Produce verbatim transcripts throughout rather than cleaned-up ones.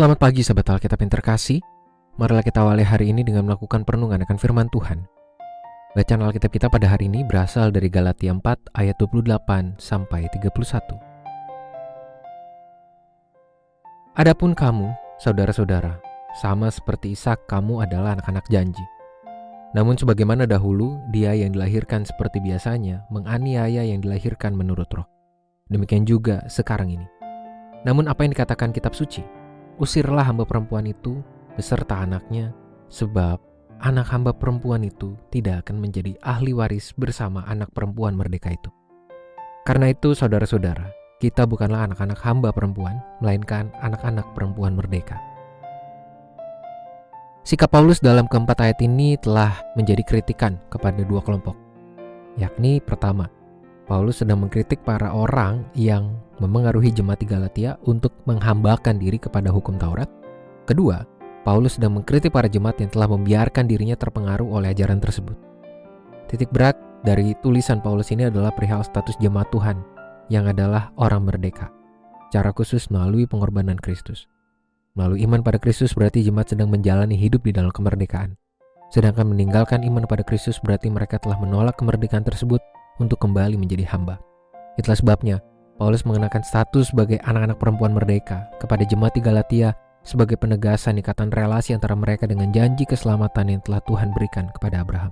Selamat pagi sahabat Alkitab yang terkasih. Marilah kita awali hari ini dengan melakukan perenungan akan firman Tuhan. Bacaan Alkitab kita pada hari ini berasal dari Galatia empat ayat dua puluh delapan sampai tiga puluh satu. Adapun kamu, saudara-saudara, sama seperti Ishak kamu adalah anak-anak janji. Namun sebagaimana dahulu dia yang dilahirkan seperti biasanya menganiaya yang dilahirkan menurut roh. Demikian juga sekarang ini. Namun apa yang dikatakan kitab suci? Usirlah hamba perempuan itu beserta anaknya, sebab anak hamba perempuan itu tidak akan menjadi ahli waris bersama anak perempuan merdeka itu. Karena itu, saudara-saudara, kita bukanlah anak-anak hamba perempuan, melainkan anak-anak perempuan merdeka. Sikap Paulus dalam keempat ayat ini telah menjadi kritikan kepada dua kelompok. Yakni pertama, Paulus sedang mengkritik para orang yang memengaruhi jemaat di Galatia untuk menghambakan diri kepada hukum Taurat. Kedua, Paulus sedang mengkritik para jemaat yang telah membiarkan dirinya terpengaruh oleh ajaran tersebut. Titik berat dari tulisan Paulus ini adalah perihal status jemaat Tuhan yang adalah orang merdeka, secara khusus melalui pengorbanan Kristus. Melalui iman pada Kristus berarti jemaat sedang menjalani hidup di dalam kemerdekaan. Sedangkan meninggalkan iman pada Kristus berarti mereka telah menolak kemerdekaan tersebut untuk kembali menjadi hamba. Itulah sebabnya Paulus mengenakan status sebagai anak-anak perempuan merdeka kepada jemaat di Galatia sebagai penegasan ikatan relasi antara mereka dengan janji keselamatan yang telah Tuhan berikan kepada Abraham.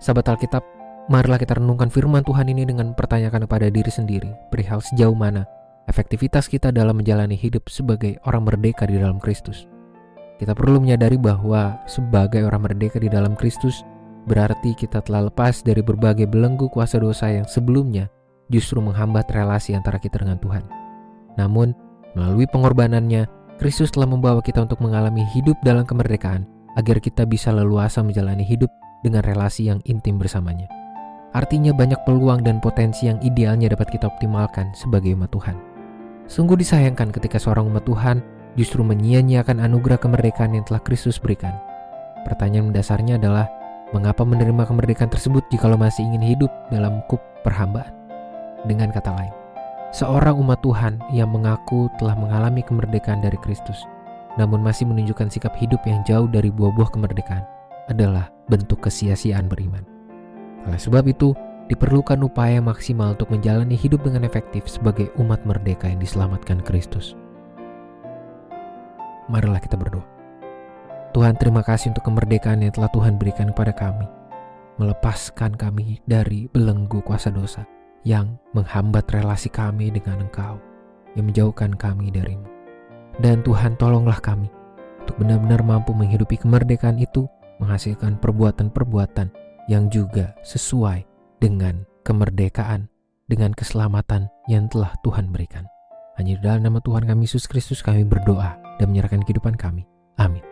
Sahabat Alkitab, marilah kita renungkan firman Tuhan ini dengan mempertanyakan kepada diri sendiri perihal sejauh mana efektivitas kita dalam menjalani hidup sebagai orang merdeka di dalam Kristus. Kita perlu menyadari bahwa sebagai orang merdeka di dalam Kristus berarti kita telah lepas dari berbagai belenggu kuasa dosa yang sebelumnya justru menghambat relasi antara kita dengan Tuhan. Namun, melalui pengorbanannya, Kristus telah membawa kita untuk mengalami hidup dalam kemerdekaan agar kita bisa leluasa menjalani hidup dengan relasi yang intim bersamanya. Artinya banyak peluang dan potensi yang idealnya dapat kita optimalkan sebagai umat Tuhan. Sungguh disayangkan ketika seorang umat Tuhan justru menyia-nyiakan anugerah kemerdekaan yang telah Kristus berikan. Pertanyaan mendasarnya adalah, mengapa menerima kemerdekaan tersebut jikalau masih ingin hidup dalam kub perhambaan? Dengan kata lain, seorang umat Tuhan yang mengaku telah mengalami kemerdekaan dari Kristus, namun masih menunjukkan sikap hidup yang jauh dari buah-buah kemerdekaan, adalah bentuk kesia-siaan beriman. Oleh sebab itu, diperlukan upaya maksimal untuk menjalani hidup dengan efektif sebagai umat merdeka yang diselamatkan Kristus. Marilah kita berdoa. Tuhan, terima kasih untuk kemerdekaan yang telah Tuhan berikan kepada kami, melepaskan kami dari belenggu kuasa dosa yang menghambat relasi kami dengan Engkau, yang menjauhkan kami darimu. Dan Tuhan, tolonglah kami untuk benar-benar mampu menghidupi kemerdekaan itu, menghasilkan perbuatan-perbuatan yang juga sesuai dengan kemerdekaan, dengan keselamatan yang telah Tuhan berikan. Hanya dalam nama Tuhan kami Yesus Kristus kami berdoa dan menyerahkan kehidupan kami. Amin.